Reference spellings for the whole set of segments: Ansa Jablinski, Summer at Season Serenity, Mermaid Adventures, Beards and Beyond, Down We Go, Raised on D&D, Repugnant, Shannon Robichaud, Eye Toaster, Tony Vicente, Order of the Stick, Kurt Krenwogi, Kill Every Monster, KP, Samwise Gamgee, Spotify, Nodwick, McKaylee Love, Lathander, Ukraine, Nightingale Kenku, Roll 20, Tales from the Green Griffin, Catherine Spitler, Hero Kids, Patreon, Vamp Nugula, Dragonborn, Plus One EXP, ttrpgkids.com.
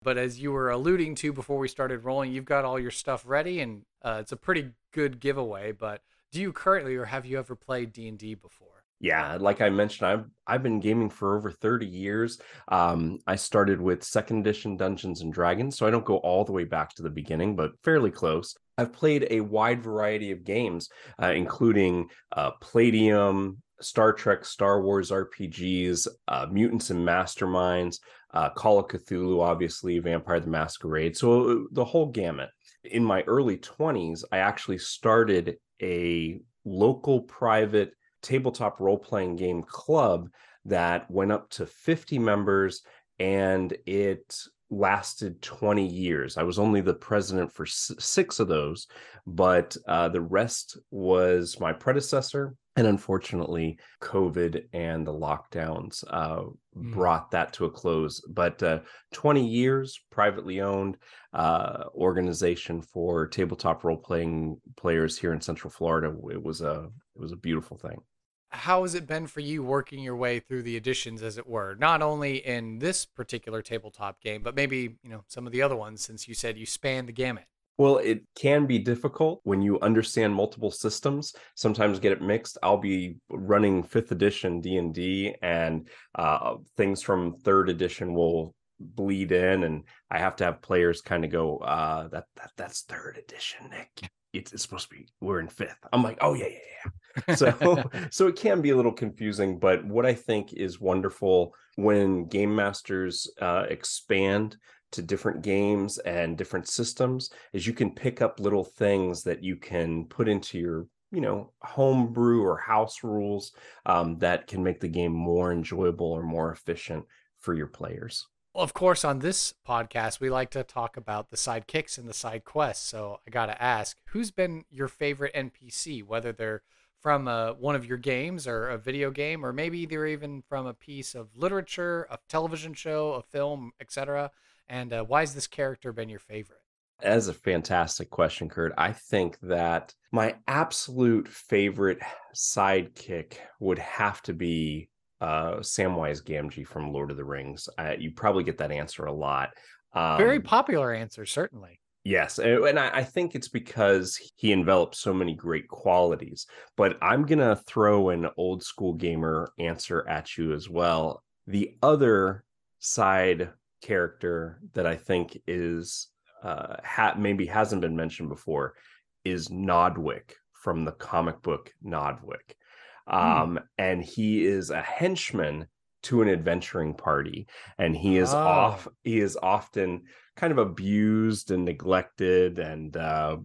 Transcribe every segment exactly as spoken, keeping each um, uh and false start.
But as you were alluding to before we started rolling, you've got all your stuff ready, and uh, it's a pretty good giveaway. But do you currently, or have you ever played D and D before? Yeah, like I mentioned, I've I've been gaming for over thirty years. Um, I started with second edition Dungeons and Dragons, so I don't go all the way back to the beginning, but fairly close. I've played a wide variety of games, uh, including uh, Palladium, Star Trek, Star Wars R P Gs, uh, Mutants and Masterminds, uh, Call of Cthulhu, obviously, Vampire the Masquerade. So the whole gamut. In my early twenties, I actually started a local private tabletop role-playing game club that went up to fifty members, and it lasted twenty years. I was only the president for s- six of those, but uh, the rest was my predecessor. And unfortunately, COVID and the lockdowns uh, mm. brought that to a close. But uh, twenty years, privately owned uh, organization for tabletop role-playing players here in Central Florida. It was a it was a beautiful thing. How has it been for you working your way through the editions, as it were, not only in this particular tabletop game, but maybe, you know, some of the other ones, since you said you span the gamut? Well, it can be difficult when you understand multiple systems, sometimes get it mixed. I'll be running fifth edition D and D, and uh, things from third edition will bleed in, and I have to have players kind of go, uh, that, that that's third edition, Nick. It's, it's supposed to be, we're in fifth. I'm like, oh, yeah, yeah, yeah. So, so it can be a little confusing, but what I think is wonderful when game masters uh, expand to different games and different systems is you can pick up little things that you can put into your, you know, homebrew or house rules um, that can make the game more enjoyable or more efficient for your players. Well, of course, on this podcast, we like to talk about the side kicks and the side quests. So I got to ask, who's been your favorite N P C, whether they're from a, one of your games or a video game, or maybe they're even from a piece of literature, a television show, a film, et cetera. And uh, why has this character been your favorite? That is a fantastic question, Kurt. I think that my absolute favorite sidekick would have to be uh, Samwise Gamgee from Lord of the Rings. I, you probably get that answer a lot. Um, Very popular answer, certainly. Yes, and I think it's because he envelops so many great qualities. But I'm going to throw an old school gamer answer at you as well. The other side character that I think is uh ha- maybe hasn't been mentioned before is Nodwick from the comic book Nodwick. Um mm. And he is a henchman to an adventuring party, and he is oh. off he is often kind of abused and neglected and uh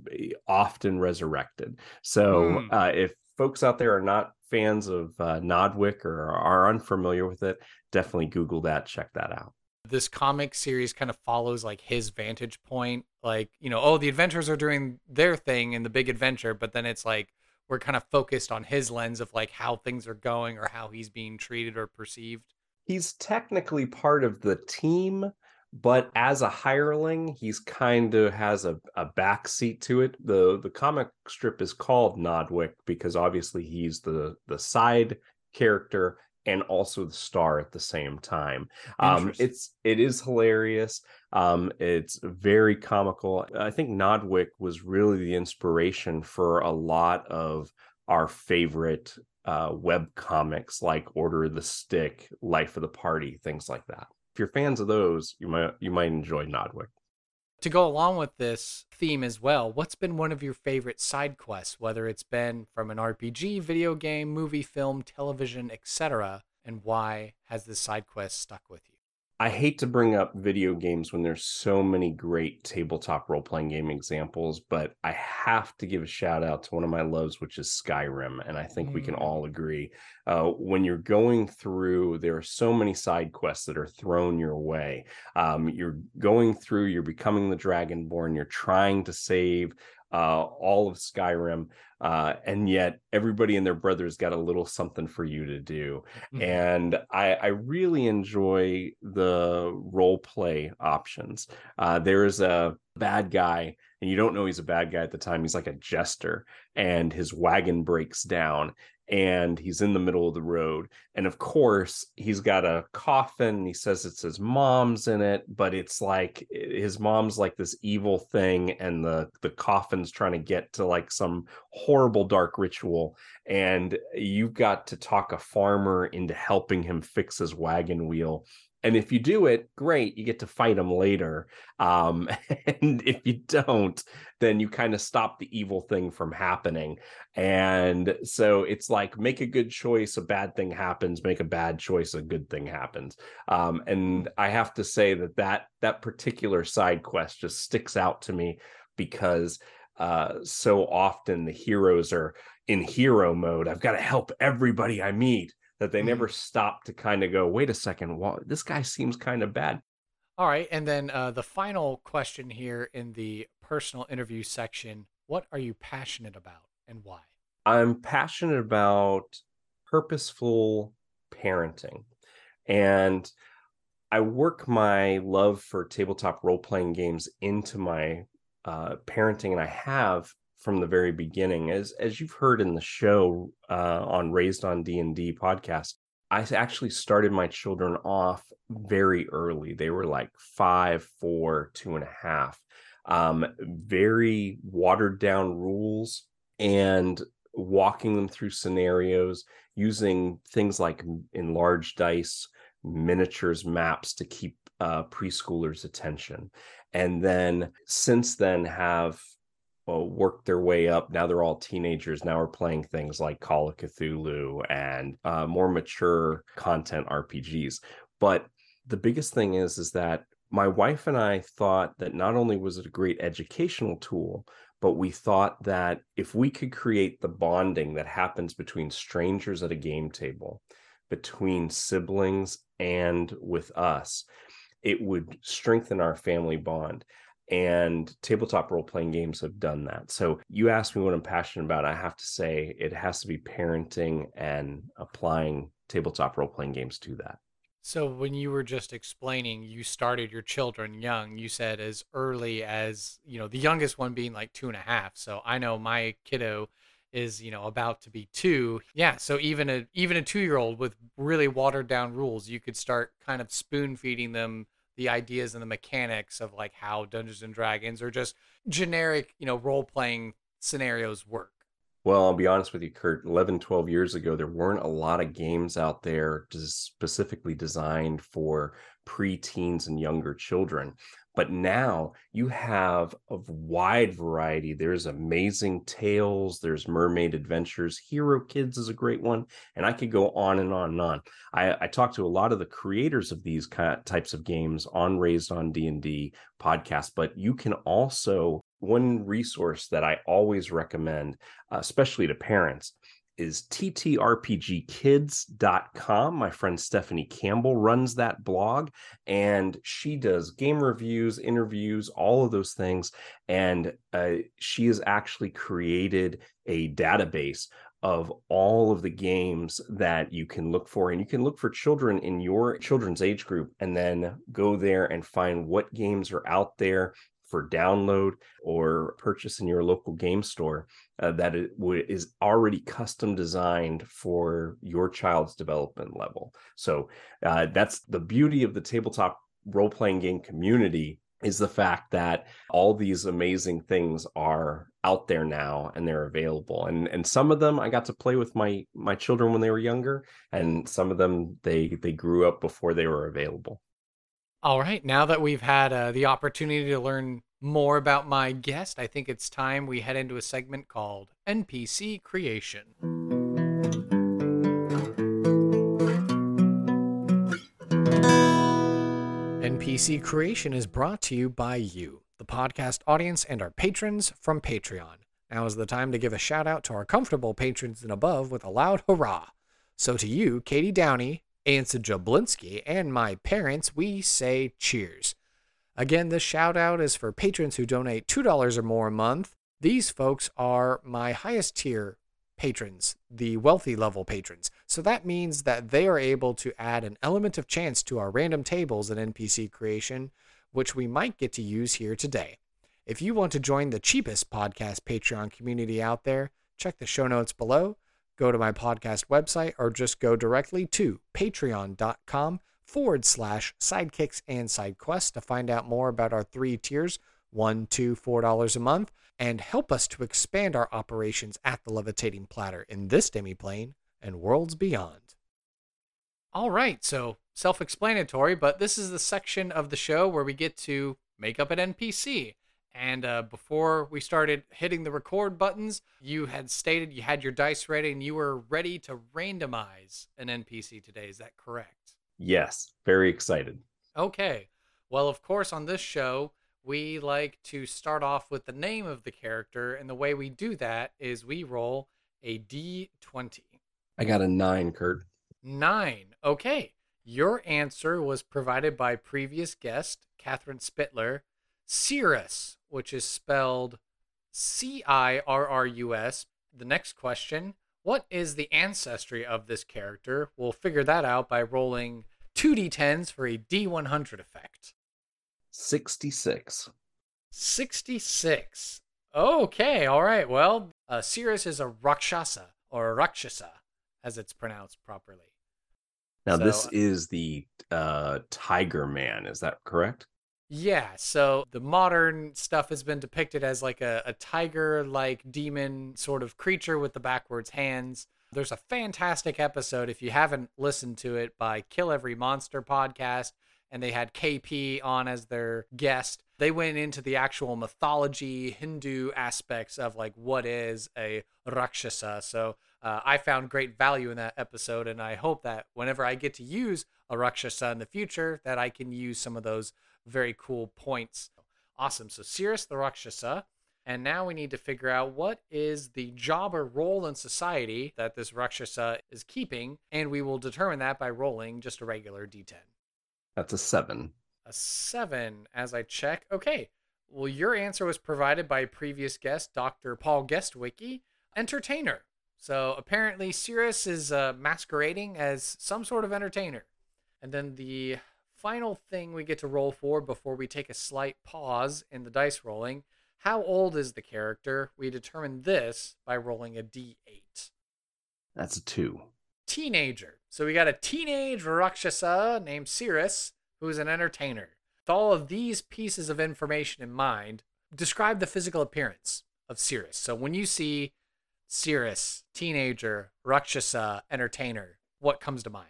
often resurrected. So mm. uh if folks out there are not fans of uh, Nodwick or are unfamiliar with it, definitely Google that, check that out. This comic series kind of follows like his vantage point, like, you know, oh, the adventurers are doing their thing in the big adventure, but then it's like we're kind of focused on his lens of like how things are going or how he's being treated or perceived. He's technically part of the team, but as a hireling, he's kind of has a, a backseat to it. The the comic strip is called Nodwick because obviously he's the the side character and also the star at the same time. Um, it's it is hilarious. Um, it's very comical. I think Nodwick was really the inspiration for a lot of our favorite uh, web comics, like Order of the Stick, Life of the Party, things like that. If you're fans of those, you might you might enjoy Nodwick. To go along with this theme as well, what's been one of your favorite side quests, whether it's been from an R P G, video game, movie, film, television, et cetera, and why has this side quest stuck with you? I hate to bring up video games when there's so many great tabletop role-playing game examples, but I have to give a shout out to one of my loves, which is Skyrim, and I think mm. we can all agree. Uh, when you're going through, there are so many side quests that are thrown your way. Um, you're going through, you're becoming the Dragonborn, you're trying to save uh, all of Skyrim, uh, and yet everybody and their brother's got a little something for you to do. Mm-hmm. And I, I really enjoy the role play options. Uh, there is a bad guy, and you don't know he's a bad guy at the time. He's like a jester, and his wagon breaks down, and he's in the middle of the road. And of course, he's got a coffin, and he says it's his mom's in it, but it's like his mom's like this evil thing, and the, the coffin's trying to get to like some horrible dark ritual. And you've got to talk a farmer into helping him fix his wagon wheel. And if you do it, great, you get to fight him later. Um, and if you don't, then you kind of stop the evil thing from happening. And so it's like, make a good choice, a bad thing happens, make a bad choice, a good thing happens. Um, and I have to say that that, that particular side quest just sticks out to me, because uh, so often the heroes are in hero mode. I've got to help everybody I meet, that they never stop to kind of go, wait a second, well, this guy seems kind of bad. All right, and then uh, the final question here in the personal interview section, what are you passionate about and why? I'm passionate about purposeful parenting. And I work my love for tabletop role-playing games into my uh, parenting, and I have from the very beginning. As as you've heard in the show uh, on Raised on D and D podcast, I actually started my children off very early. They were like five, four, two and a half. Um, very watered down rules, and walking them through scenarios, using things like enlarged dice, miniatures, maps to keep uh, preschoolers' attention. And then since then have worked their way up. Now they're all teenagers. Now we're playing things like Call of Cthulhu and uh, more mature content R P Gs. But the biggest thing is, is that my wife and I thought that not only was it a great educational tool, but we thought that if we could create the bonding that happens between strangers at a game table, between siblings and with us, it would strengthen our family bond. And tabletop role-playing games have done that. So you asked me what I'm passionate about. I have to say it has to be parenting and applying tabletop role-playing games to that. So when you were just explaining, you started your children young. You said as early as, you know, the youngest one being like two and a half. So I know my kiddo is, you know, about to be two. Yeah. So even a even a two-year-old with really watered-down rules, you could start kind of spoon-feeding them the ideas and the mechanics of like how Dungeons and Dragons or just generic, you know, role-playing scenarios work. Well, I'll be honest with you, Kurt, eleven, twelve years ago, there weren't a lot of games out there specifically designed for preteens and younger children. But now you have a wide variety. There's Amazing Tales, there's Mermaid Adventures, Hero Kids is a great one, and I could go on and on and on. I, I talked to a lot of the creators of these kind of types of games on Raised on D and D podcast, but you can also, one resource that I always recommend, uh, especially to parents, is t t r p g kids dot com. My friend Stephanie Campbell runs that blog, and she does game reviews, interviews, all of those things. And uh, she has actually created a database of all of the games that you can look for, and you can look for children in your children's age group, and then go there and find what games are out there for download or purchase in your local game store uh, that it w- is already custom designed for your child's development level. So uh, that's the beauty of the tabletop role-playing game community, is the fact that all these amazing things are out there now and they're available. And and some of them I got to play with my my children when they were younger, and some of them they they grew up before they were available. All right, now that we've had uh, the opportunity to learn more about my guest, I think it's time we head into a segment called N P C Creation. N P C Creation is brought to you by you, the podcast audience, and our patrons from Patreon. Now is the time to give a shout out to our comfortable patrons and above with a loud hurrah. So to you, Katie Downey, Ansa Jablinski, and my parents, we say cheers. Again, this shout out is for patrons who donate two dollars or more a month. These folks are my highest tier patrons, the wealthy level patrons. So that means that they are able to add an element of chance to our random tables and N P C creation, which we might get to use here today. If you want to join the cheapest podcast Patreon community out there, check the show notes below, go to my podcast website, or just go directly to patreon.com forward slash sidekicks and sidequests to find out more about our three tiers, one, two, four dollars a month, and help us to expand our operations at the Levitating Platter in this demiplane and worlds beyond. All right, so self-explanatory, but this is the section of the show where we get to make up an N P C. And uh, before we started hitting the record buttons, you had stated you had your dice ready and you were ready to randomize an N P C today. Is that correct? Yes, very excited. Okay. Well, of course, on this show, we like to start off with the name of the character. And the way we do that is we roll a D twenty. I got a nine, Kurt. Nine. Okay. Your answer was provided by previous guest, Catherine Spitler, Cirrus, which is spelled C I R R U S. The next question, what is the ancestry of this character? We'll figure that out by rolling two D tens for a D one hundred effect. sixty-six. sixty-six. Okay, all right. Well, uh, Cirrus is a Rakshasa, or Rakshasa, as it's pronounced properly. Now, so, this is the uh, Tiger Man, is that correct? Yeah, so the modern stuff has been depicted as like a, a tiger-like demon sort of creature with the backwards hands. There's a fantastic episode, if you haven't listened to it, by Kill Every Monster podcast, and they had K P on as their guest. They went into the actual mythology, Hindu aspects of like what is a Rakshasa. So uh, I found great value in that episode, and I hope that whenever I get to use a Rakshasa in the future, that I can use some of those very cool points. Awesome. So Cirrus the Rakshasa. And now we need to figure out what is the job or role in society that this Rakshasa is keeping. And we will determine that by rolling just a regular D ten. That's a seven. A seven, as I check. Okay. Well, your answer was provided by previous guest, Doctor Paul Guestwicki, entertainer. So apparently Cirrus is uh, masquerading as some sort of entertainer. And then the final thing we get to roll for before we take a slight pause in the dice rolling. How old is the character? We determine this by rolling a D eight. That's a two. Teenager. So we got a teenage Rakshasa named Cirrus, who is an entertainer. With all of these pieces of information in mind, describe the physical appearance of Cirrus. So when you see Cirrus, teenager, Rakshasa, entertainer, what comes to mind?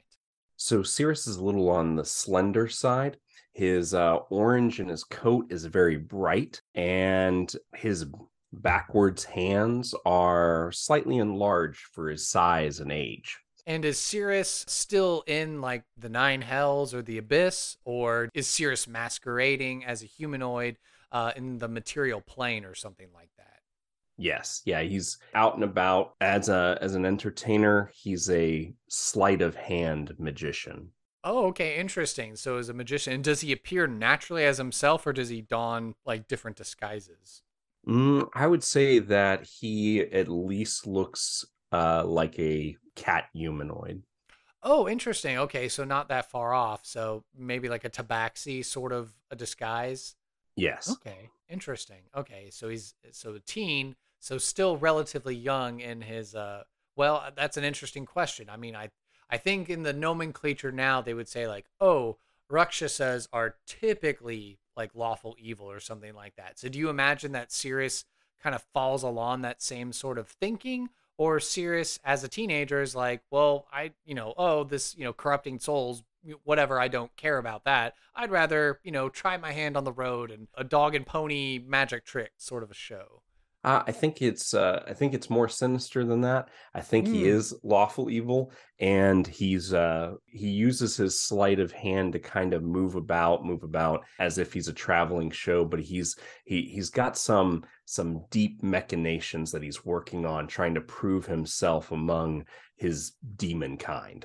So Cirrus is a little on the slender side. His uh, orange in his coat is very bright, and his backwards hands are slightly enlarged for his size and age. And is Cirrus still in like the Nine Hells or the Abyss, or is Cirrus masquerading as a humanoid uh, in the material plane or something like that? Yes. Yeah. He's out and about as a, as an entertainer. He's a sleight of hand magician. Oh, okay. Interesting. So as a magician, and does he appear naturally as himself, or does he don like different disguises? Mm, I would say that he at least looks uh, like a cat humanoid. Oh, interesting. Okay. So not that far off. So maybe like a tabaxi sort of a disguise. Yes. Okay. Interesting. Okay. So he's, so a teen. So still relatively young in his, uh, well, that's an interesting question. I mean, I I think in the nomenclature now, they would say like, oh, Rakshasas are typically like lawful evil or something like that. So do you imagine that Cirrus kind of falls along that same sort of thinking? Or Cirrus as a teenager is like, well, I, you know, oh, this, you know, corrupting souls, whatever, I don't care about that. I'd rather, you know, try my hand on the road and a dog and pony magic trick sort of a show. Uh, I think it's uh, I think it's more sinister than that. I think mm. he is lawful evil, and he's uh, he uses his sleight of hand to kind of move about, move about as if he's a traveling show. But he's he he's got some some deep machinations that he's working on, trying to prove himself among his demon kind.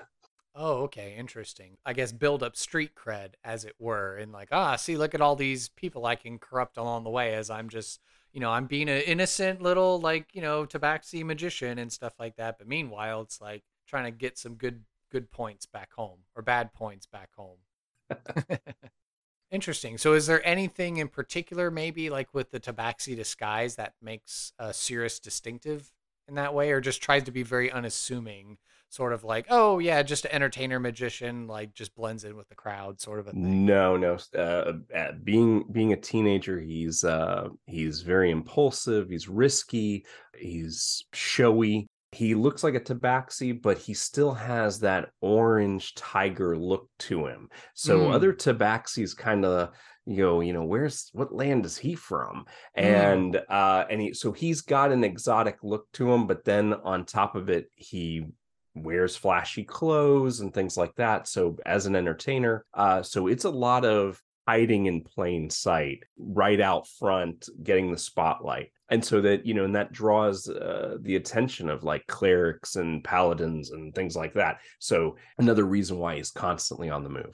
Oh, okay. Interesting. I guess build up street cred, as it were, and like, ah, see, look at all these people I can corrupt along the way as I'm just, you know, I'm being an innocent little, like, you know, tabaxi magician and stuff like that. But meanwhile, it's like trying to get some good good points back home, or bad points back home. Interesting. So is there anything in particular, maybe like with the tabaxi disguise, that makes uh, Cirrus distinctive in that way, or just tries to be very unassuming, sort of like, oh yeah, just an entertainer magician, like just blends in with the crowd sort of a thing? No, no. Uh, being being a teenager, he's uh, he's very impulsive. He's risky. He's showy. He looks like a tabaxi, but he still has that orange tiger look to him. So mm. other tabaxis kind of, you know, you know, where's, what land is he from? And mm. uh, and he, so he's got an exotic look to him, but then on top of it, he wears flashy clothes and things like that. So as an entertainer, uh, so it's a lot of hiding in plain sight, right out front, getting the spotlight. And so that, you know, and that draws uh, the attention of like clerics and paladins and things like that. So another reason why he's constantly on the move.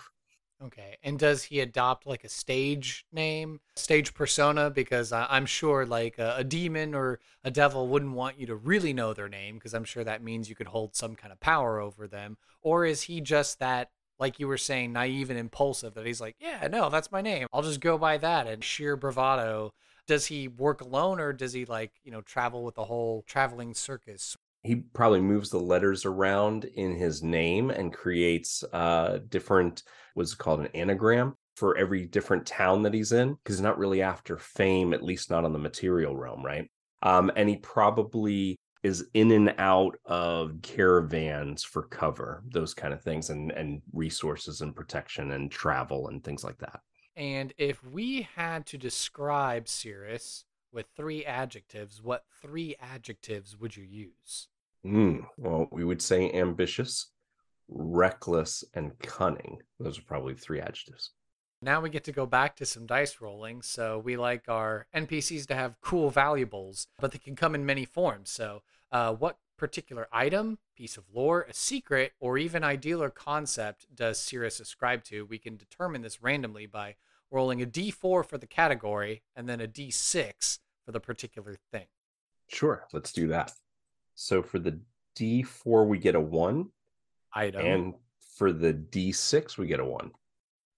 Okay. And does he adopt like a stage name, stage persona? Because I- I'm sure like a-, a demon or a devil wouldn't want you to really know their name, because I'm sure that means you could hold some kind of power over them. Or is he just that, like you were saying, naive and impulsive, that he's like, yeah, no, that's my name, I'll just go by that, and sheer bravado? Does he work alone, or does he, like, you know, travel with the whole traveling circus? He probably moves the letters around in his name and creates uh, different, what's it called, an anagram for every different town that he's in, because he's not really after fame, at least not on the material realm, right? Um, and he probably is in and out of caravans for cover, those kind of things, and, and resources and protection and travel and things like that. And if we had to describe Cirrus with three adjectives, what three adjectives would you use? Mm, well, we would say ambitious, reckless, and cunning. Those are probably three adjectives. Now we get to go back to some dice rolling. So we like our N P Cs to have cool valuables, but they can come in many forms. So uh, what particular item, piece of lore, a secret, or even ideal or concept does Cirrus ascribe to? We can determine this randomly by rolling a d four for the category and then a d six for the particular thing. Sure, let's do that. So for the d four, we get a one. Item. And for the d six, we get a one.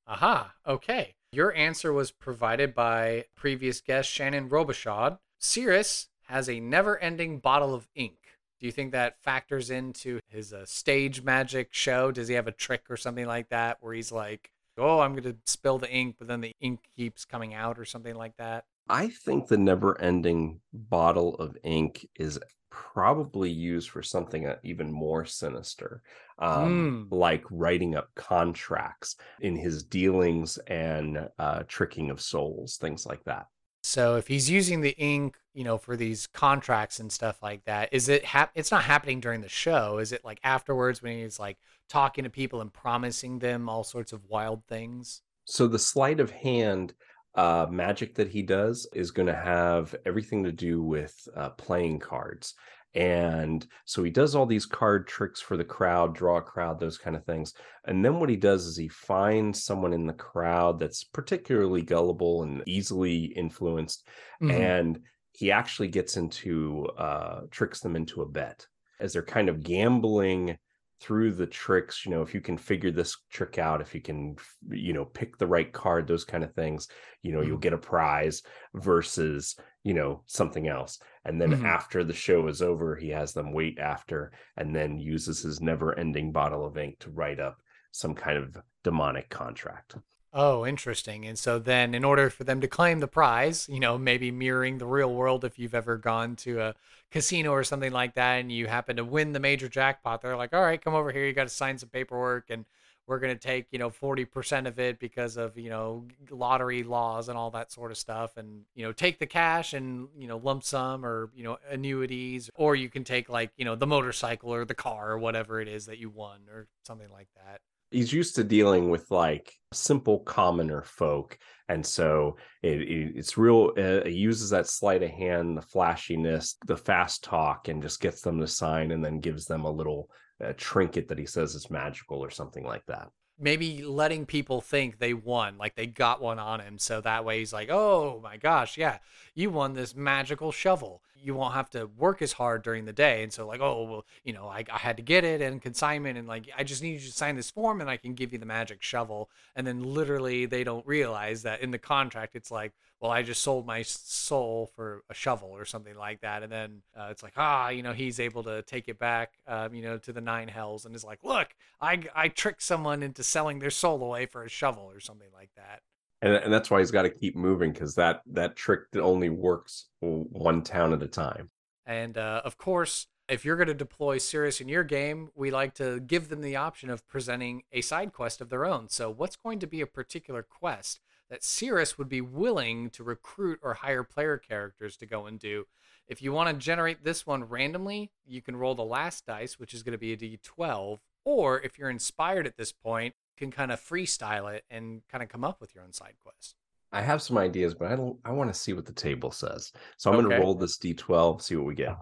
Aha, okay. Your answer was provided by previous guest Shannon Robichaud. Cirrus has a never-ending bottle of ink. Do you think that factors into his uh, stage magic show? Does he have a trick or something like that where he's like, oh, I'm going to spill the ink, but then the ink keeps coming out or something like that? I think the never-ending bottle of ink is probably used for something even more sinister, um, mm. like writing up contracts in his dealings and uh, tricking of souls, things like that. So if he's using the ink, you know, for these contracts and stuff like that, is it hap- it's not happening during the show? Is it like afterwards when he's like talking to people and promising them all sorts of wild things? So the sleight of hand uh, magic that he does is going to have everything to do with uh, playing cards. And so he does all these card tricks for the crowd, draw a crowd, those kind of things. And then what he does is he finds someone in the crowd that's particularly gullible and easily influenced. Mm-hmm. And he actually gets into, uh, tricks them into a bet as they're kind of gambling through the tricks. You know, if you can figure this trick out, if you can, you know, pick the right card, those kind of things, you know, mm-hmm. you'll get a prize versus, you know, something else. And then mm-hmm. after the show is over, he has them wait after, and then uses his never-ending bottle of ink to write up some kind of demonic contract. Oh, interesting. And so then in order for them to claim the prize, you know, maybe mirroring the real world, if you've ever gone to a casino or something like that and you happen to win the major jackpot, they're like, all right, come over here, you got to sign some paperwork, and we're going to take, you know, forty percent of it because of, you know, lottery laws and all that sort of stuff. And, you know, take the cash and, you know, lump sum or, you know, annuities, or you can take like, you know, the motorcycle or the car or whatever it is that you won or something like that. He's used to dealing with like simple commoner folk. And so it, it, it's real, uh, it uses that sleight of hand, the flashiness, the fast talk, and just gets them to sign and then gives them a little a trinket that he says is magical or something like that. maybe letting people think they won, like they got one on him. So that way he's like, oh my gosh, yeah, you won this magical shovel. You won't have to work as hard during the day. And so like, oh, well, you know, I, I had to get it and consignment and like, I just need you to sign this form and I can give you the magic shovel. And then literally they don't realize that in the contract, it's like, well, I just sold my soul for a shovel or something like that. And then uh, it's like, ah, you know, he's able to take it back, um, you know, to the nine hells. And is like, look, I, I tricked someone into selling their soul away for a shovel or something like that. And, and that's why he's got to keep moving, because that, that trick that only works one town at a time. And uh, of course, if you're going to deploy Cirrus in your game, we like to give them the option of presenting a side quest of their own. So what's going to be a particular quest that Cirrus would be willing to recruit or hire player characters to go and do? If you want to generate this one randomly, you can roll the last dice, which is going to be a D twelve. Or if you're inspired at this point, can kind of freestyle it and kind of come up with your own side quest. I have some ideas, but I don't. I want to see what the table says. So I'm okay. going to roll this D twelve, see what we get.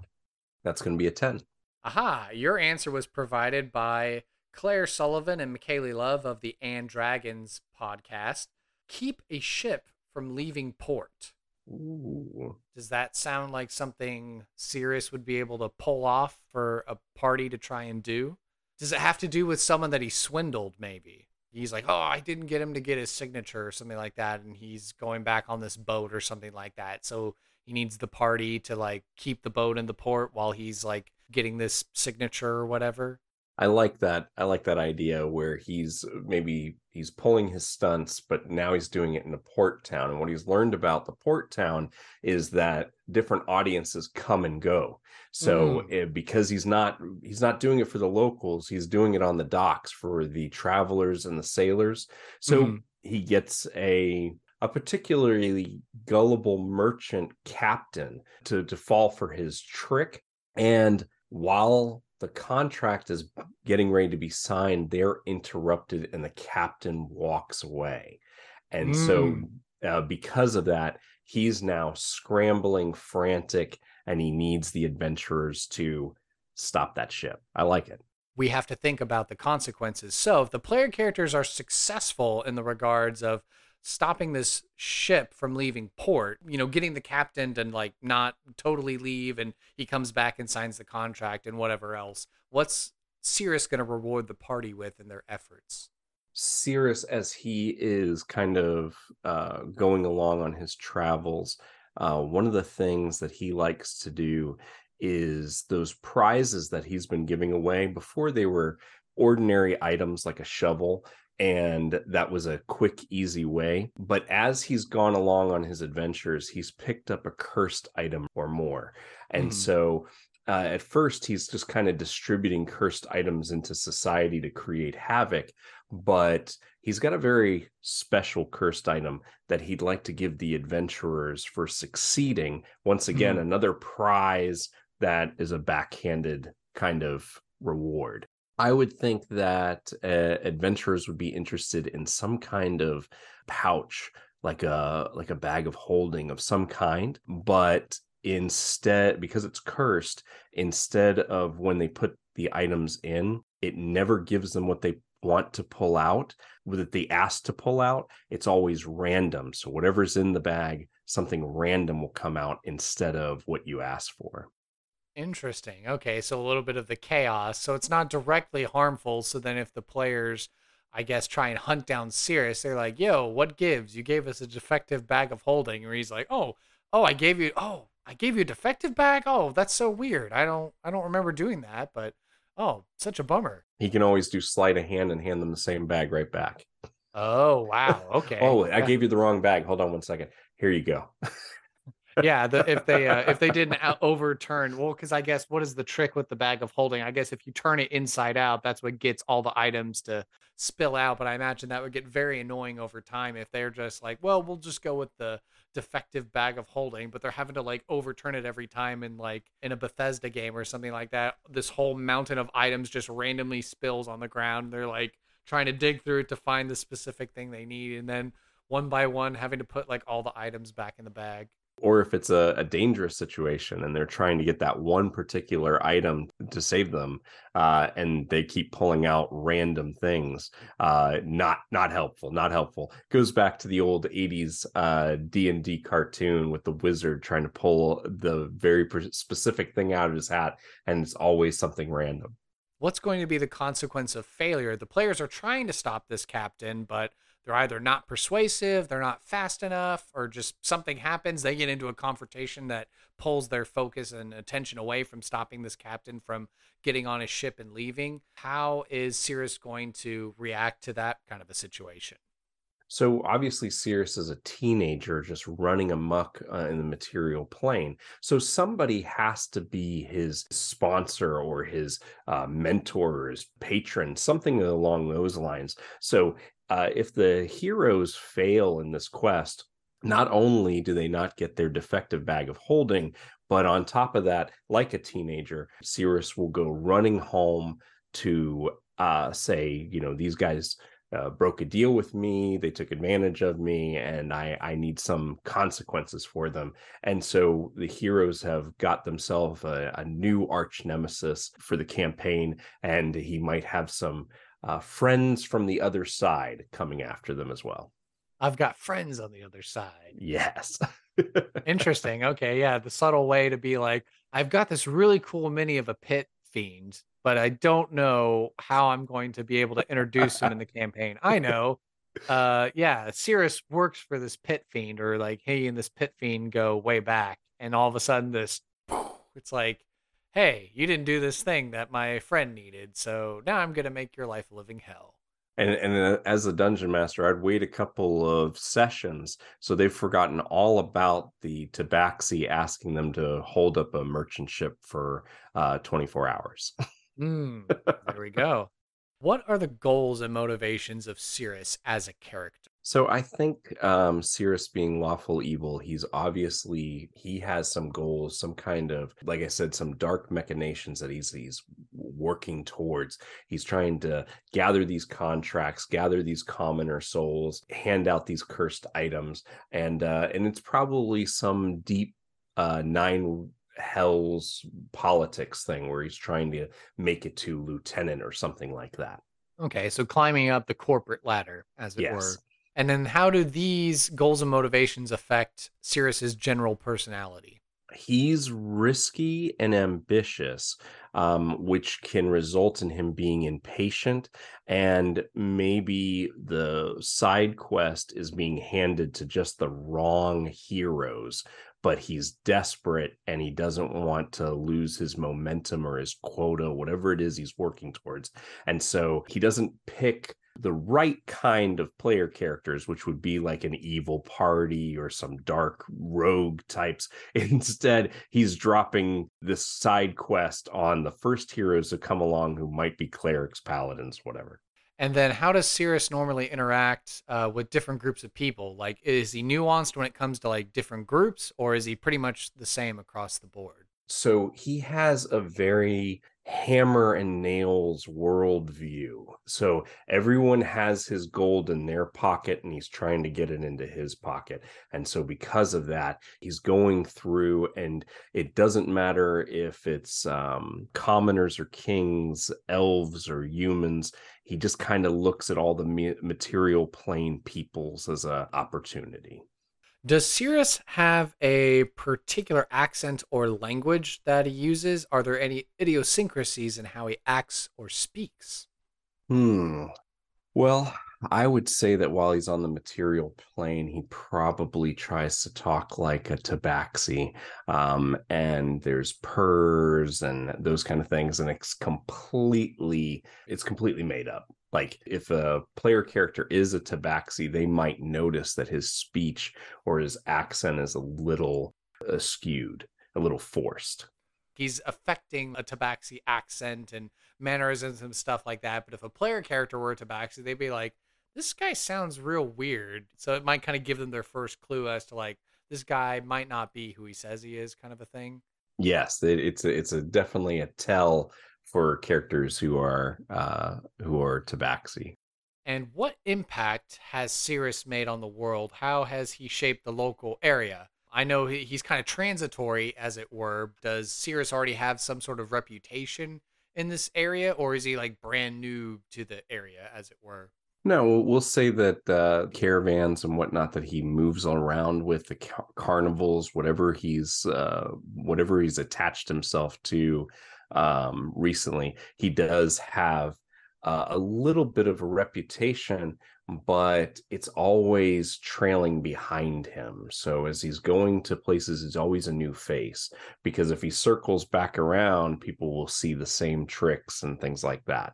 That's going to be a ten. Aha! Your answer was provided by Claire Sullivan and McKaylee Love of the And Dragons podcast. Keep a ship from leaving port. Ooh. Does that sound like something Cirrus would be able to pull off for a party to try and do? Does it have to do with someone that he swindled, maybe? He's like, oh, I didn't get him to get his signature or something like that, and he's going back on this boat or something like that. So he needs the party to, like, keep the boat in the port while he's, like, getting this signature or whatever. I like that. I like that idea where he's maybe he's pulling his stunts, but now he's doing it in a port town. And what he's learned about the port town is that different audiences come and go. So mm. it, because he's not he's not doing it for the locals, he's doing it on the docks for the travelers and the sailors. So mm. he gets a a particularly gullible merchant captain to, to fall for his trick. And while the contract is getting ready to be signed, they're interrupted and the captain walks away. And mm. so uh, because of that, he's now scrambling, frantic, and he needs the adventurers to stop that ship. I like it. We have to think about the consequences. So if the player characters are successful in the regards of stopping this ship from leaving port, you know, getting the captain to like not totally leave, and he comes back and signs the contract and whatever else, what's Cirrus going to reward the party with in their efforts? Cirrus, as he is kind of uh, going along on his travels, uh, one of the things that he likes to do is those prizes that he's been giving away. Before they were ordinary items like a shovel, and that was a quick, easy way. But as he's gone along on his adventures, he's picked up a cursed item or more. And mm-hmm. so uh, at first, he's just kind of distributing cursed items into society to create havoc. But he's got a very special cursed item that he'd like to give the adventurers for succeeding. Once again, mm-hmm. another prize that is a backhanded kind of reward. I would think that uh, adventurers would be interested in some kind of pouch, like a like a bag of holding of some kind. But instead, because it's cursed, instead of when they put the items in, it never gives them what they want to pull out, that they ask to pull out. It's always random. So whatever's in the bag, something random will come out instead of what you ask for. Interesting. Okay, so a little bit of the chaos. So it's not directly harmful. So then if the players, I guess, try and hunt down Cirrus, they're like, yo, what gives? You gave us a defective bag of holding. Or he's like, oh, oh, I gave you, oh, I gave you a defective bag? Oh, that's so weird. I don't, I don't remember doing that, but oh, such a bummer. He can always do sleight of hand and hand them the same bag right back. Oh, wow. Okay. oh, I gave you the wrong bag. Hold on one second. Here you go. yeah, the, if they uh, if they didn't overturn, well, because I guess what is the trick with the bag of holding? I guess if you turn it inside out, that's what gets all the items to spill out. But I imagine that would get very annoying over time if they're just like, well, we'll just go with the defective bag of holding, but they're having to like overturn it every time. And like in a Bethesda game or something like that, this whole mountain of items just randomly spills on the ground. They're like trying to dig through it to find the specific thing they need, and then one by one having to put like all the items back in the bag. Or if it's a, a dangerous situation and they're trying to get that one particular item to save them, uh, and they keep pulling out random things, uh, not not helpful, not helpful. Goes back to the old eighties uh, D and D cartoon with the wizard trying to pull the very specific thing out of his hat, and it's always something random. What's going to be the consequence of failure? The players are trying to stop this captain, but they're either not persuasive, they're not fast enough, or just something happens. They get into a confrontation that pulls their focus and attention away from stopping this captain from getting on his ship and leaving. How is Cirrus going to react to that kind of a situation? So obviously Cirrus is a teenager just running amok uh, in the material plane. So somebody has to be his sponsor or his uh, mentor or his patron, something along those lines. So Uh, if the heroes fail in this quest, not only do they not get their defective bag of holding, but on top of that, like a teenager, Cirrus will go running home to uh, say, you know, these guys uh, broke a deal with me, they took advantage of me, and I, I need some consequences for them. And so the heroes have got themselves a, a new arch nemesis for the campaign, and he might have some Uh, friends from the other side coming after them as well. I've got friends on the other side. Yes. Interesting. Okay. Yeah. The subtle way to be like, I've got this really cool mini of a pit fiend, but I don't know how I'm going to be able to introduce him in the campaign. I know. Uh, yeah. Cirrus works for this pit fiend, or like, hey, and this pit fiend go way back. And all of a sudden this, it's like, hey, you didn't do this thing that my friend needed, so now I'm going to make your life a living hell. And and as a dungeon master, I'd wait a couple of sessions, so they've forgotten all about the Tabaxi asking them to hold up a merchant ship for uh, twenty-four hours. mm, there we go. What are the goals and motivations of Cirrus as a character? So I think um, Cirrus being lawful evil, he's obviously, he has some goals, some kind of, like I said, some dark machinations that he's, he's working towards. He's trying to gather these contracts, gather these commoner souls, hand out these cursed items. And, uh, and it's probably some deep uh, nine hells politics thing where he's trying to make it to lieutenant or something like that. Okay, so climbing up the corporate ladder, as it yes. were. And then how do these goals and motivations affect Cirrus's general personality? He's risky and ambitious, um, which can result in him being impatient. And maybe the side quest is being handed to just the wrong heroes, but he's desperate and he doesn't want to lose his momentum or his quota, whatever it is he's working towards. And so he doesn't pick the right kind of player characters, which would be like an evil party or some dark rogue types. Instead, he's dropping this side quest on the first heroes that come along, who might be clerics, paladins, whatever. And then how does Cirrus normally interact uh, with different groups of people? Like, is he nuanced when it comes to like different groups, or is he pretty much the same across the board? So he has a very hammer and nails worldview. So everyone has his gold in their pocket and he's trying to get it into his pocket. And so because of that, he's going through, and it doesn't matter if it's um, commoners or kings, elves or humans. He just kind of looks at all the material plane peoples as an opportunity. Does Cirrus have a particular accent or language that he uses? Are there any idiosyncrasies in how he acts or speaks? Hmm. Well, I would say that while he's on the material plane, he probably tries to talk like a Tabaxi. Um, and there's purrs and those kind of things. And it's completely, it's completely made up. Like, if a player character is a Tabaxi, they might notice that his speech or his accent is a little uh, skewed, a little forced. He's affecting a Tabaxi accent and mannerisms and stuff like that. But if a player character were a Tabaxi, they'd be like, this guy sounds real weird. So it might kind of give them their first clue as to like, this guy might not be who he says he is, kind of a thing. Yes, it, it's, a, it's a definitely a tell for characters who are uh, who are Tabaxi. And what impact has Cirrus made on the world? How has he shaped the local area? I know he's kind of transitory, as it were. Does Cirrus already have some sort of reputation in this area, or is he like brand new to the area, as it were? No, we'll say that uh, caravans and whatnot that he moves around with, the car- carnivals, whatever he's uh, whatever he's attached himself to um, recently, he does have uh, a little bit of a reputation, but it's always trailing behind him. So as he's going to places, it's always a new face, because if he circles back around, people will see the same tricks and things like that.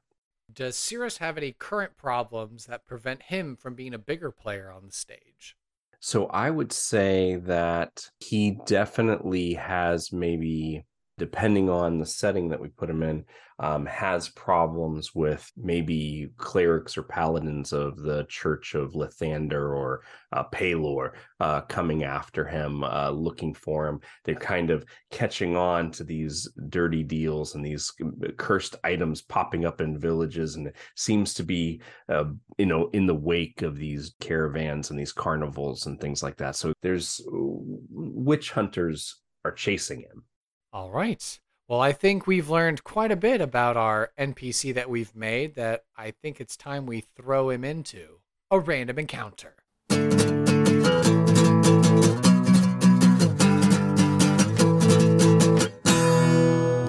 Does Cirrus have any current problems that prevent him from being a bigger player on the stage? So I would say that he definitely has, maybe depending on the setting that we put him in, um, has problems with maybe clerics or paladins of the Church of Lathander or uh, Palor uh, coming after him, uh, looking for him. They're kind of catching on to these dirty deals and these cursed items popping up in villages, and it seems to be, uh, you know, in the wake of these caravans and these carnivals and things like that. So there's witch hunters are chasing him. All right. Well, I think we've learned quite a bit about our N P C that we've made, that I think it's time we throw him into a random encounter.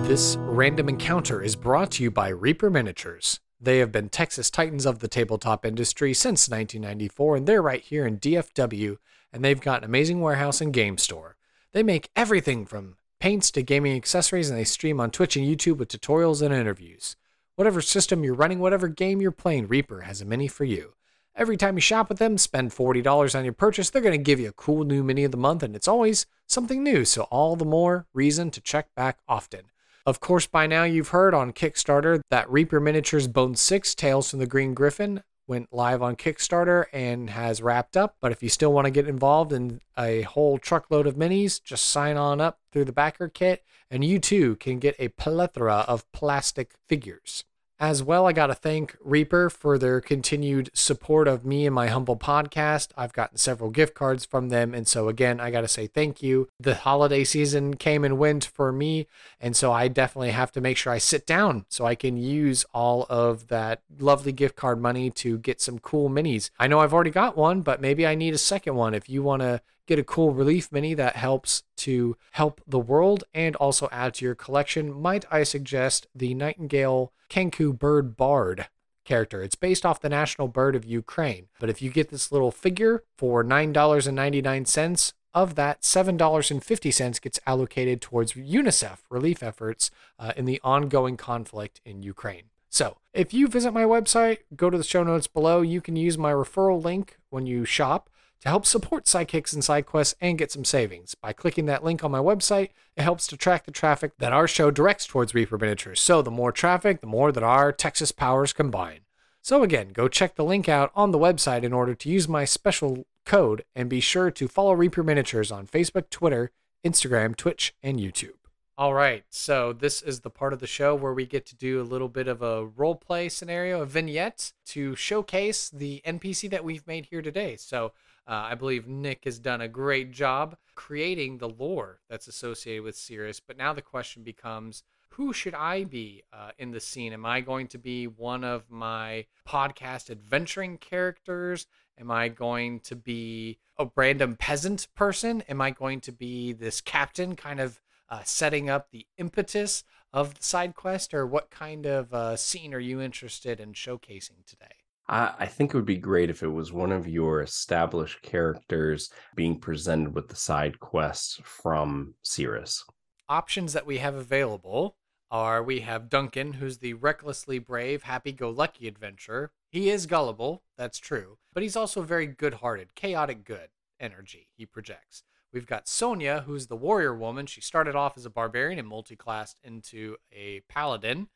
This random encounter is brought to you by Reaper Miniatures. They have been Texas Titans of the tabletop industry since nineteen ninety-four, and they're right here in D F W, and they've got an amazing warehouse and game store. They make everything from paints to gaming accessories, and they stream on Twitch and YouTube with tutorials and interviews. Whatever system you're running, whatever game you're playing, Reaper has a mini for you. Every time you shop with them, spend forty dollars on your purchase, they're going to give you a cool new mini of the month, and it's always something new, so all the more reason to check back often. Of course, by now you've heard on Kickstarter that Reaper Miniatures Bone six Tales from the Green Griffin went live on Kickstarter and has wrapped up. But if you still want to get involved in a whole truckload of minis, just sign on up through the backer kit, and you too can get a plethora of plastic figures. As well, I got to thank Reaper for their continued support of me and my humble podcast. I've gotten several gift cards from them, and so again, I got to say thank you. The holiday season came and went for me, and so I definitely have to make sure I sit down so I can use all of that lovely gift card money to get some cool minis. I know I've already got one, but maybe I need a second one. If you want to get a cool relief mini that helps to help the world and also add to your collection, might I suggest the Nightingale Kenku Bird Bard character. It's based off the national bird of Ukraine. But if you get this little figure for nine dollars and ninety-nine cents, of that, seven dollars and fifty cents gets allocated towards UNICEF relief efforts uh, in the ongoing conflict in Ukraine. So if you visit my website, go to the show notes below, you can use my referral link when you shop to help support Sidekicks and SideQuests and get some savings. By clicking that link on my website, it helps to track the traffic that our show directs towards Reaper Miniatures. So the more traffic, the more that our Texas powers combine. So again, go check the link out on the website in order to use my special code, and be sure to follow Reaper Miniatures on Facebook, Twitter, Instagram, Twitch, and YouTube. All right, so this is the part of the show where we get to do a little bit of a role play scenario, a vignette, to showcase the N P C that we've made here today. So Uh, I believe Nick has done a great job creating the lore that's associated with Cirrus. But now the question becomes, who should I be uh, in the scene? Am I going to be one of my podcast adventuring characters? Am I going to be a random peasant person? Am I going to be this captain kind of uh, setting up the impetus of the side quest? Or what kind of uh, scene are you interested in showcasing today? I think it would be great if it was one of your established characters being presented with the side quests from Cirrus. Options that we have available are, we have Duncan, who's the recklessly brave, happy-go-lucky adventurer. He is gullible, that's true, but he's also very good-hearted, chaotic good energy he projects. We've got Sonia, who's the warrior woman. She started off as a barbarian and multiclassed into a paladin.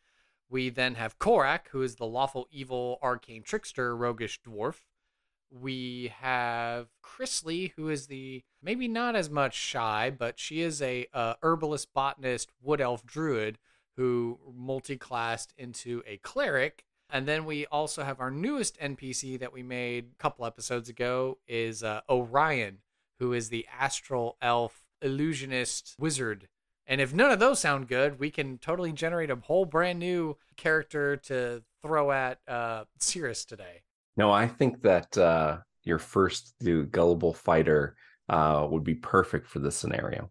We then have Korak, who is the lawful evil arcane trickster, roguish dwarf. We have Chrisley, who is the maybe not as much shy, but she is a uh, herbalist, botanist, wood elf druid who multiclassed into a cleric. And then we also have our newest N P C that we made a couple episodes ago is uh, Orion, who is the astral elf illusionist wizard. And if none of those sound good, we can totally generate a whole brand new character to throw at uh, Cirrus today. No, I think that uh, your first the gullible fighter uh, would be perfect for this scenario.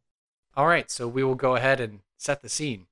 All right, so we will go ahead and set the scene.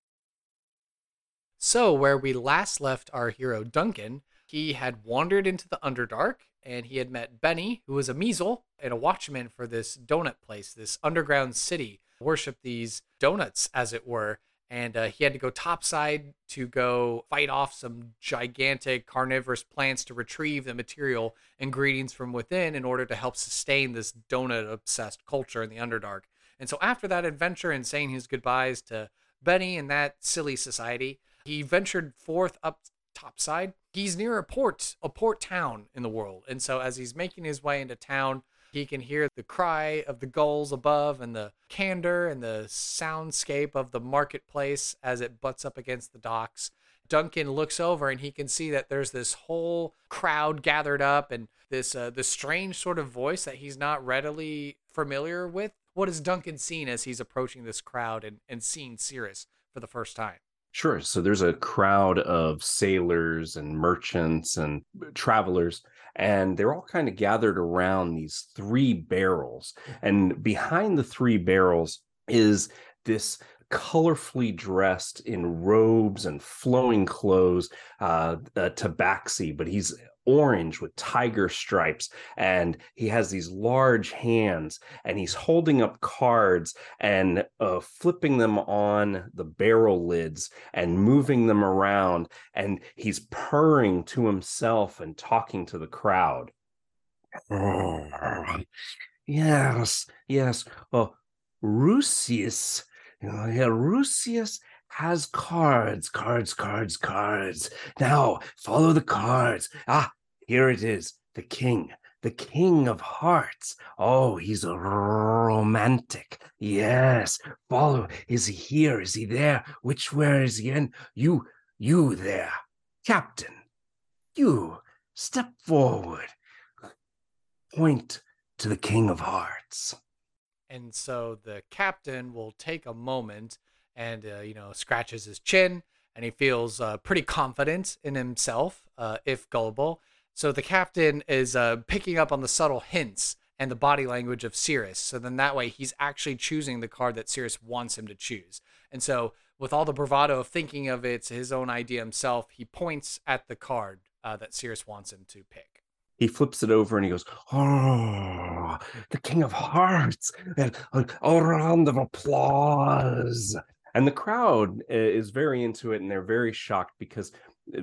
So where we last left our hero, Duncan, he had wandered into the Underdark, and he had met Benny, who was a measle and a watchman for this donut place, this underground city, worshiped these donuts, as it were. And uh, he had to go topside to go fight off some gigantic carnivorous plants to retrieve the material ingredients from within in order to help sustain this donut-obsessed culture in the Underdark. And so after that adventure and saying his goodbyes to Benny and that silly society, he ventured forth up topside. He's near a port, a port town in the world. And so as he's making his way into town, he can hear the cry of the gulls above and the candor and the soundscape of the marketplace as it butts up against the docks. Duncan looks over and he can see that there's this whole crowd gathered up and this uh, this strange sort of voice that he's not readily familiar with. What has Duncan seen as he's approaching this crowd and, and seeing Cirrus for the first time? Sure. So there's a crowd of sailors and merchants and travelers, and they're all kind of gathered around these three barrels. And behind the three barrels is this colorfully dressed in robes and flowing clothes, uh, uh, tabaxi, but he's orange with tiger stripes, and he has these large hands, and he's holding up cards and uh, flipping them on the barrel lids and moving them around, and he's purring to himself and talking to the crowd. yes, yes, oh, Rusius, oh, yeah, Rusius has cards, cards, cards, cards. Now, follow the cards. Ah, here it is. The king, the king of hearts. Oh, he's a romantic. Yes, follow. Is he here? Is he there? Which, where is he in? You, you there. Captain, you step forward. Point to the king of hearts. And so the captain will take a moment and, uh, you know, scratches his chin, and he feels uh, pretty confident in himself, uh, if gullible. So the captain is uh, picking up on the subtle hints and the body language of Cirrus. So then that way he's actually choosing the card that Cirrus wants him to choose. And so with all the bravado of thinking of it's his own idea himself, he points at the card uh, that Cirrus wants him to pick. He flips it over and he goes, oh, the king of hearts, and a round of applause. And the crowd is very into it, and they're very shocked because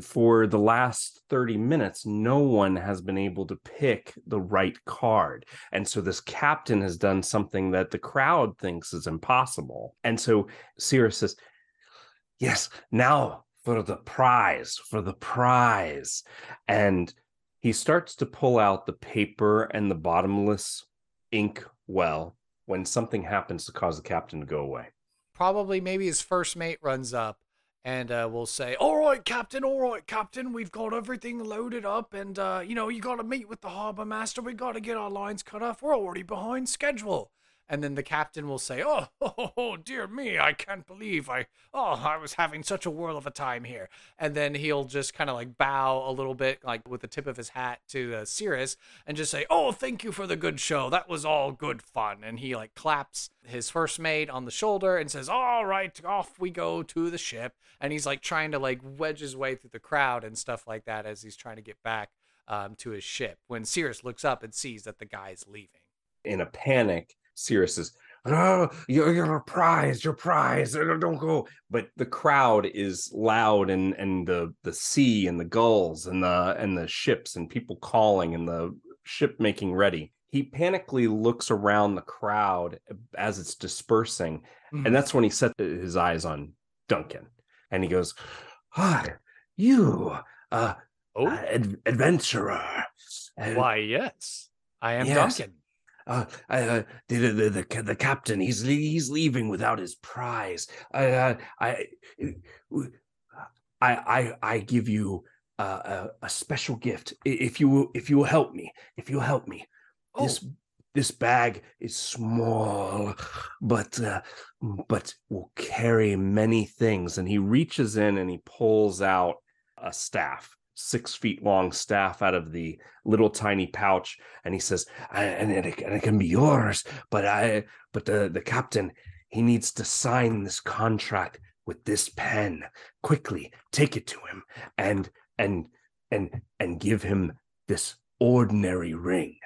for the last thirty minutes, no one has been able to pick the right card. And so this captain has done something that the crowd thinks is impossible. And so Cirrus says, yes, now for the prize, for the prize. And he starts to pull out the paper and the bottomless ink well when something happens to cause the captain to go away. Probably maybe his first mate runs up and uh, will say, all right, Captain, all right, Captain, we've got everything loaded up. And, uh, you know, you got to meet with the harbor master. We got to get our lines cut off. We're already behind schedule. And then the captain will say, oh, oh, oh dear me, I can't believe I, oh, I was having such a whirl of a time here. And then he'll just kind of like bow a little bit, like with the tip of his hat to uh, Cirrus and just say, oh, thank you for the good show. That was all good fun. And he like claps his first mate on the shoulder and says, all right, off we go to the ship. And he's like trying to like wedge his way through the crowd and stuff like that as he's trying to get back um, to his ship when Cirrus looks up and sees that the guy's leaving. In a panic, Cirrus is, oh, you're, you're a prize, you're a prize, don't go. But the crowd is loud, and and the, the sea and the gulls and the and the ships and people calling and the ship making ready. He panically looks around the crowd as it's dispersing. Mm-hmm. And that's when he sets his eyes on Duncan. And he goes, ah, you, uh, oh. uh, ad- adventurer. And, why, yes, I am yes. Duncan. Uh, uh, the, the the the captain, he's he's leaving without his prize. Uh, I, I I I give you uh, a, a special gift if you if you will help me. If you help me, oh. this This bag is small, but uh, but will carry many things. And he reaches in and he pulls out a staff, six feet long staff out of the little tiny pouch. And he says, I, and, it, and it can be yours, but I, but the, the captain, he needs to sign this contract with this pen. Quickly, take it to him and and and and give him this ordinary ring.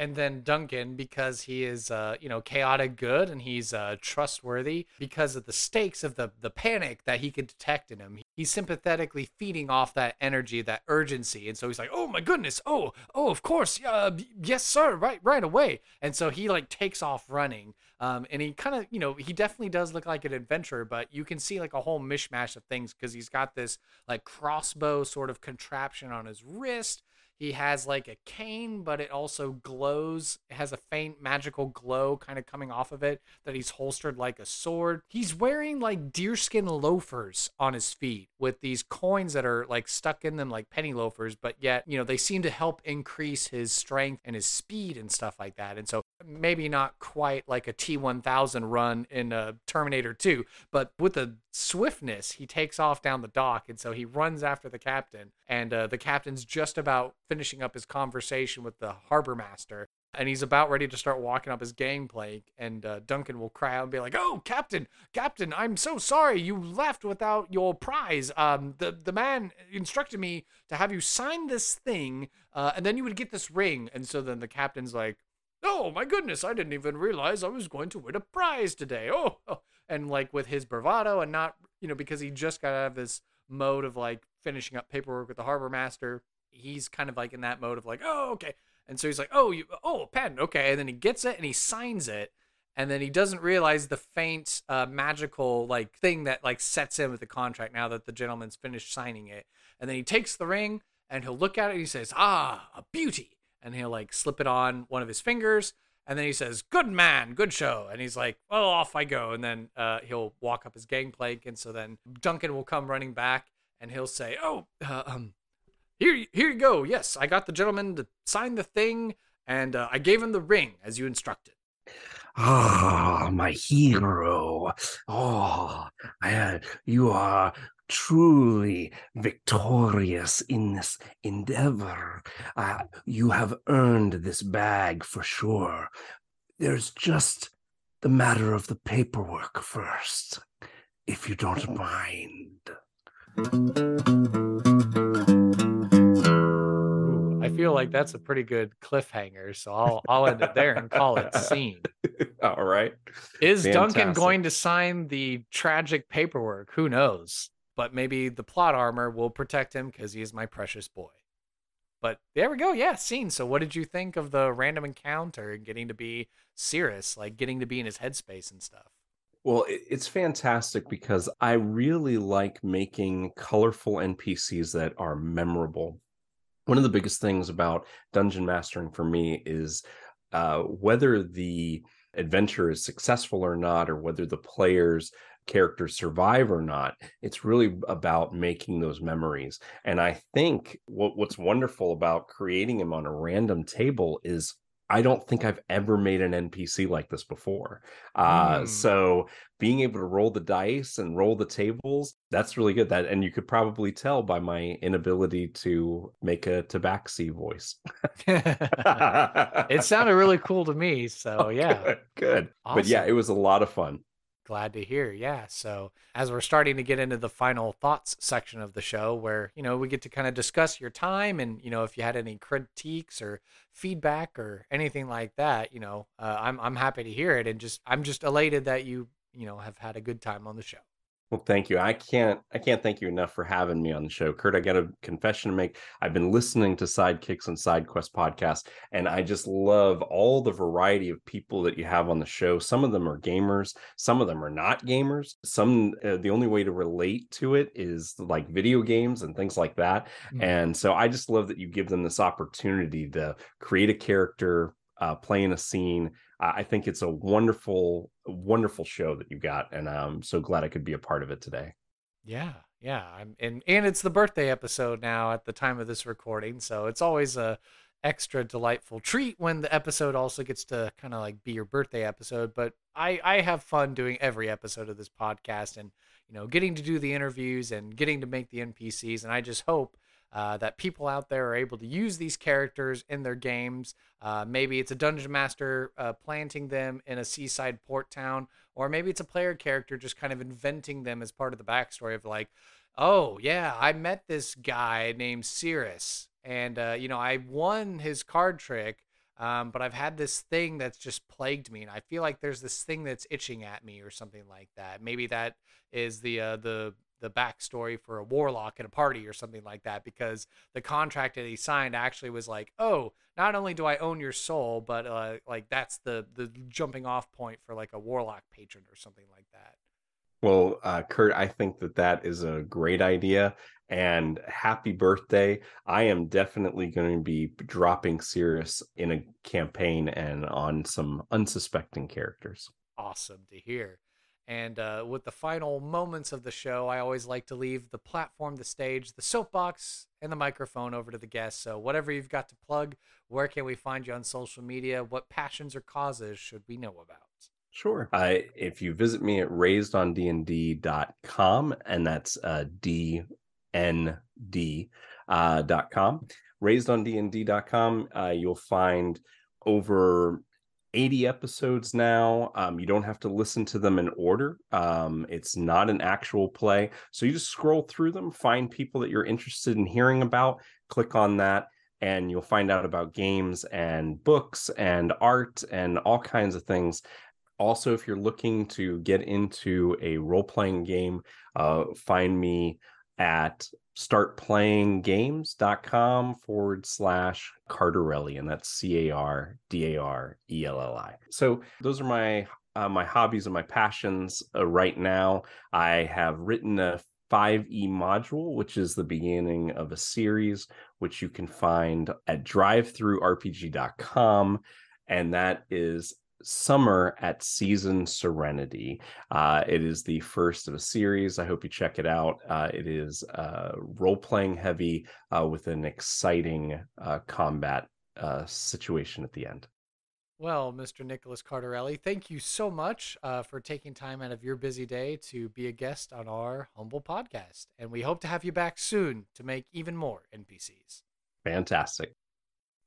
And then Duncan, because he is, uh, you know, chaotic good and he's uh, trustworthy, because of the stakes of the, the panic that he could detect in him, he's sympathetically feeding off that energy, that urgency. And so he's like, oh, my goodness. Oh, oh, of course. Uh, yes, sir. Right, right away. And so he like takes off running. Um, and he kind of, you know, he definitely does look like an adventurer, but you can see like a whole mishmash of things because he's got this like crossbow sort of contraption on his wrist. He has like a cane, but it also glows. It has a faint magical glow kind of coming off of it that he's holstered like a sword. He's wearing like deerskin loafers on his feet with these coins that are like stuck in them like penny loafers, but yet, you know, they seem to help increase his strength and his speed and stuff like that. And so maybe not quite like a T one thousand run in uh, Terminator two, but with a swiftness, he takes off down the dock. And so he runs after the captain, and uh, the captain's just about finishing up his conversation with the harbor master, and he's about ready to start walking up his gangplank, and uh, Duncan will cry out and be like, oh, Captain, Captain, I'm so sorry you left without your prize. Um, the, the man instructed me to have you sign this thing, uh, and then you would get this ring. And so then the captain's like, oh, my goodness, I didn't even realize I was going to win a prize today. Oh, and like with his bravado and not, you know, because he just got out of this mode of like finishing up paperwork with the harbor master, he's kind of like in that mode of like, oh, okay. And so he's like, oh, you, oh, pen. Okay. And then he gets it and he signs it. And then he doesn't realize the faint uh, magical like thing that like sets in with the contract now that the gentleman's finished signing it. And then he takes the ring and he'll look at it and he says, ah, a beauty. And he'll like slip it on one of his fingers. And then he says, good man, good show. And he's like, well, off I go. And then uh, he'll walk up his gangplank. And so then Duncan will come running back and he'll say, oh, uh, um, here, here you go. Yes, I got the gentleman to sign the thing. And uh, I gave him the ring as you instructed. Ah, my hero. Oh, I, you are truly victorious in this endeavor. Uh, you have earned this bag for sure. There's just the matter of the paperwork first, if you don't mind. Ooh, I feel like that's a pretty good cliffhanger, so I'll I'll end it there and call it scene. All right. Is Fantastic. Duncan going to sign the tragic paperwork? Who knows? But maybe the plot armor will protect him because he is my precious boy. But there we go. Yeah, scene. So what did you think of the random encounter and getting to be Cirrus, like getting to be in his headspace and stuff? Well, it's fantastic because I really like making colorful N P Cs that are memorable. One of the biggest things about dungeon mastering for me is uh, whether the adventure is successful or not, or whether the players characters survive or not, it's really about making those memories. And I think what, what's wonderful about creating them on a random table is I don't think I've ever made an N P C like this before. Uh, mm. So being able to roll the dice and roll the tables, that's really good. That, and you could probably tell by my inability to make a Tabaxi voice. It sounded really cool to me. So oh, yeah, good. good. Awesome. But yeah, it was a lot of fun. Glad to hear. Yeah. So as we're starting to get into the final thoughts section of the show where, you know, we get to kind of discuss your time and, you know, if you had any critiques or feedback or anything like that, you know, uh, I'm, I'm happy to hear it. And just, I'm just elated that you, you know, have had a good time on the show. Well, thank you. I can't, I can't thank you enough for having me on the show, Kurt. I got a confession to make. I've been listening to Sidekicks and SideQuest podcasts, and I just love all the variety of people that you have on the show. Some of them are gamers. Some of them are not gamers. Some, uh, the only way to relate to it is like video games and things like that. Mm-hmm. And so I just love that you give them this opportunity to create a character, uh, play in a scene. I think it's a wonderful, wonderful show that you got, and I'm so glad I could be a part of it today. Yeah, yeah, I'm, and and it's the birthday episode now at the time of this recording, so it's always a extra delightful treat when the episode also gets to kind of like be your birthday episode. But I, I have fun doing every episode of this podcast and, you know, getting to do the interviews and getting to make the N P Cs. And I just hope Uh, that people out there are able to use these characters in their games. Uh, maybe it's a dungeon master uh, planting them in a seaside port town, or maybe it's a player character just kind of inventing them as part of the backstory of like, oh yeah, I met this guy named Cirrus, and uh, you know, I won his card trick, um, but I've had this thing that's just plagued me, and I feel like there's this thing that's itching at me or something like that. Maybe that is the uh, the the backstory for a warlock at a party or something like that, because the contract that he signed actually was like, oh, not only do I own your soul, but uh, like that's the, the jumping off point for like a warlock patron or something like that. Well, uh, Kurt, I think that that is a great idea, and happy birthday. I am definitely going to be dropping Cirrus in a campaign and on some unsuspecting characters. Awesome to hear. And uh, with the final moments of the show, I always like to leave the platform, the stage, the soapbox, and the microphone over to the guests. So whatever you've got to plug, where can we find you on social media? What passions or causes should we know about? Sure. Uh, if you visit me at raised on d n d dot com, and that's uh, D N D uh, dot com, raised on d n d dot com, uh, you'll find over eighty episodes now. Um, you don't have to listen to them in order. Um, it's not an actual play. So you just scroll through them, find people that you're interested in hearing about, click on that, and you'll find out about games and books and art and all kinds of things. Also, if you're looking to get into a role-playing game, uh, find me at start playing games dot com forward slash Cardarelli, and that's C A R D A R E L L I. So those are my uh, my hobbies and my passions uh, right now. I have written a five E module, which is the beginning of a series, which you can find at drive through r p g dot com, and that is Summer at Season Serenity. Uh, it is the first of a series. I hope you check it out. Uh, it is uh, role-playing heavy uh, with an exciting uh, combat uh, situation at the end. Well, Mister Nicholas Cardarelli, thank you so much uh, for taking time out of your busy day to be a guest on our humble podcast. And we hope to have you back soon to make even more N P Cs. Fantastic.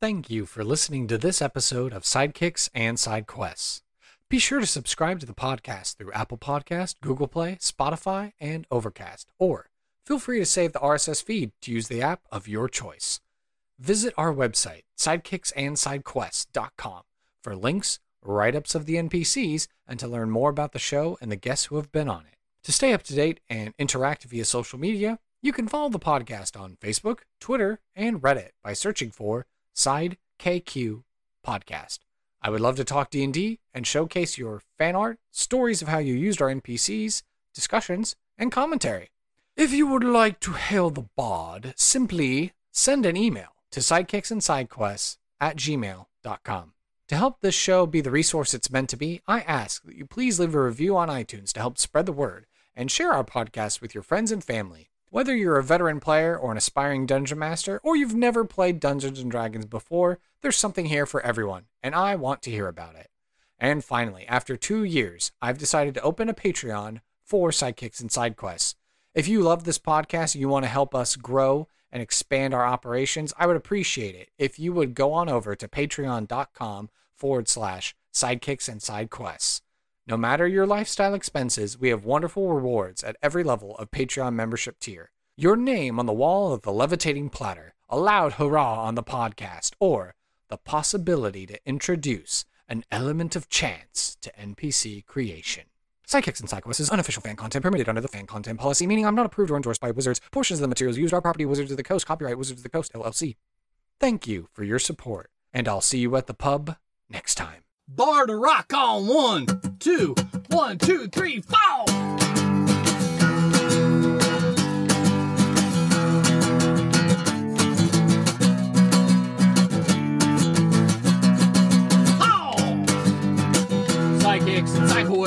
Thank you for listening to this episode of Sidekicks and Side Quests. Be sure to subscribe to the podcast through Apple Podcast, Google Play, Spotify, and Overcast, or feel free to save the R S S feed to use the app of your choice. Visit our website, sidekicks and side quests dot com, for links, write-ups of the N P Cs, and to learn more about the show and the guests who have been on it. To stay up to date and interact via social media, you can follow the podcast on Facebook, Twitter, and Reddit by searching for Side K Q Podcast. I would love to talk D and D and showcase your fan art, stories of how you used our N P Cs, discussions, and commentary. If you would like to hail the Bard, simply send an email to sidekicksandsidequests at gmail dot com. To help this show be the resource it's meant to be, I ask that you please leave a review on iTunes to help spread the word and share our podcast with your friends and family. Whether you're a veteran player or an aspiring dungeon master, or you've never played Dungeons and Dragons before, there's something here for everyone, and I want to hear about it. And finally, after two years, I've decided to open a Patreon for Sidekicks and Sidequests. If you love this podcast and you want to help us grow and expand our operations, I would appreciate it if you would go on over to patreon.com forward slash Sidekicks and Sidequests. No matter your lifestyle expenses, we have wonderful rewards at every level of Patreon membership tier. Your name on the wall of the levitating platter, a loud hurrah on the podcast, or the possibility to introduce an element of chance to N P C creation. Sidekicks and Sidequests is unofficial fan content permitted under the fan content policy, meaning I'm not approved or endorsed by Wizards. Portions of the materials used are property Wizards of the Coast, copyright Wizards of the Coast, L L C. Thank you for your support, and I'll see you at the pub next time. Bar to rock on one, two, one, two, three, four. Oh, Sidekicks and Sidekicks.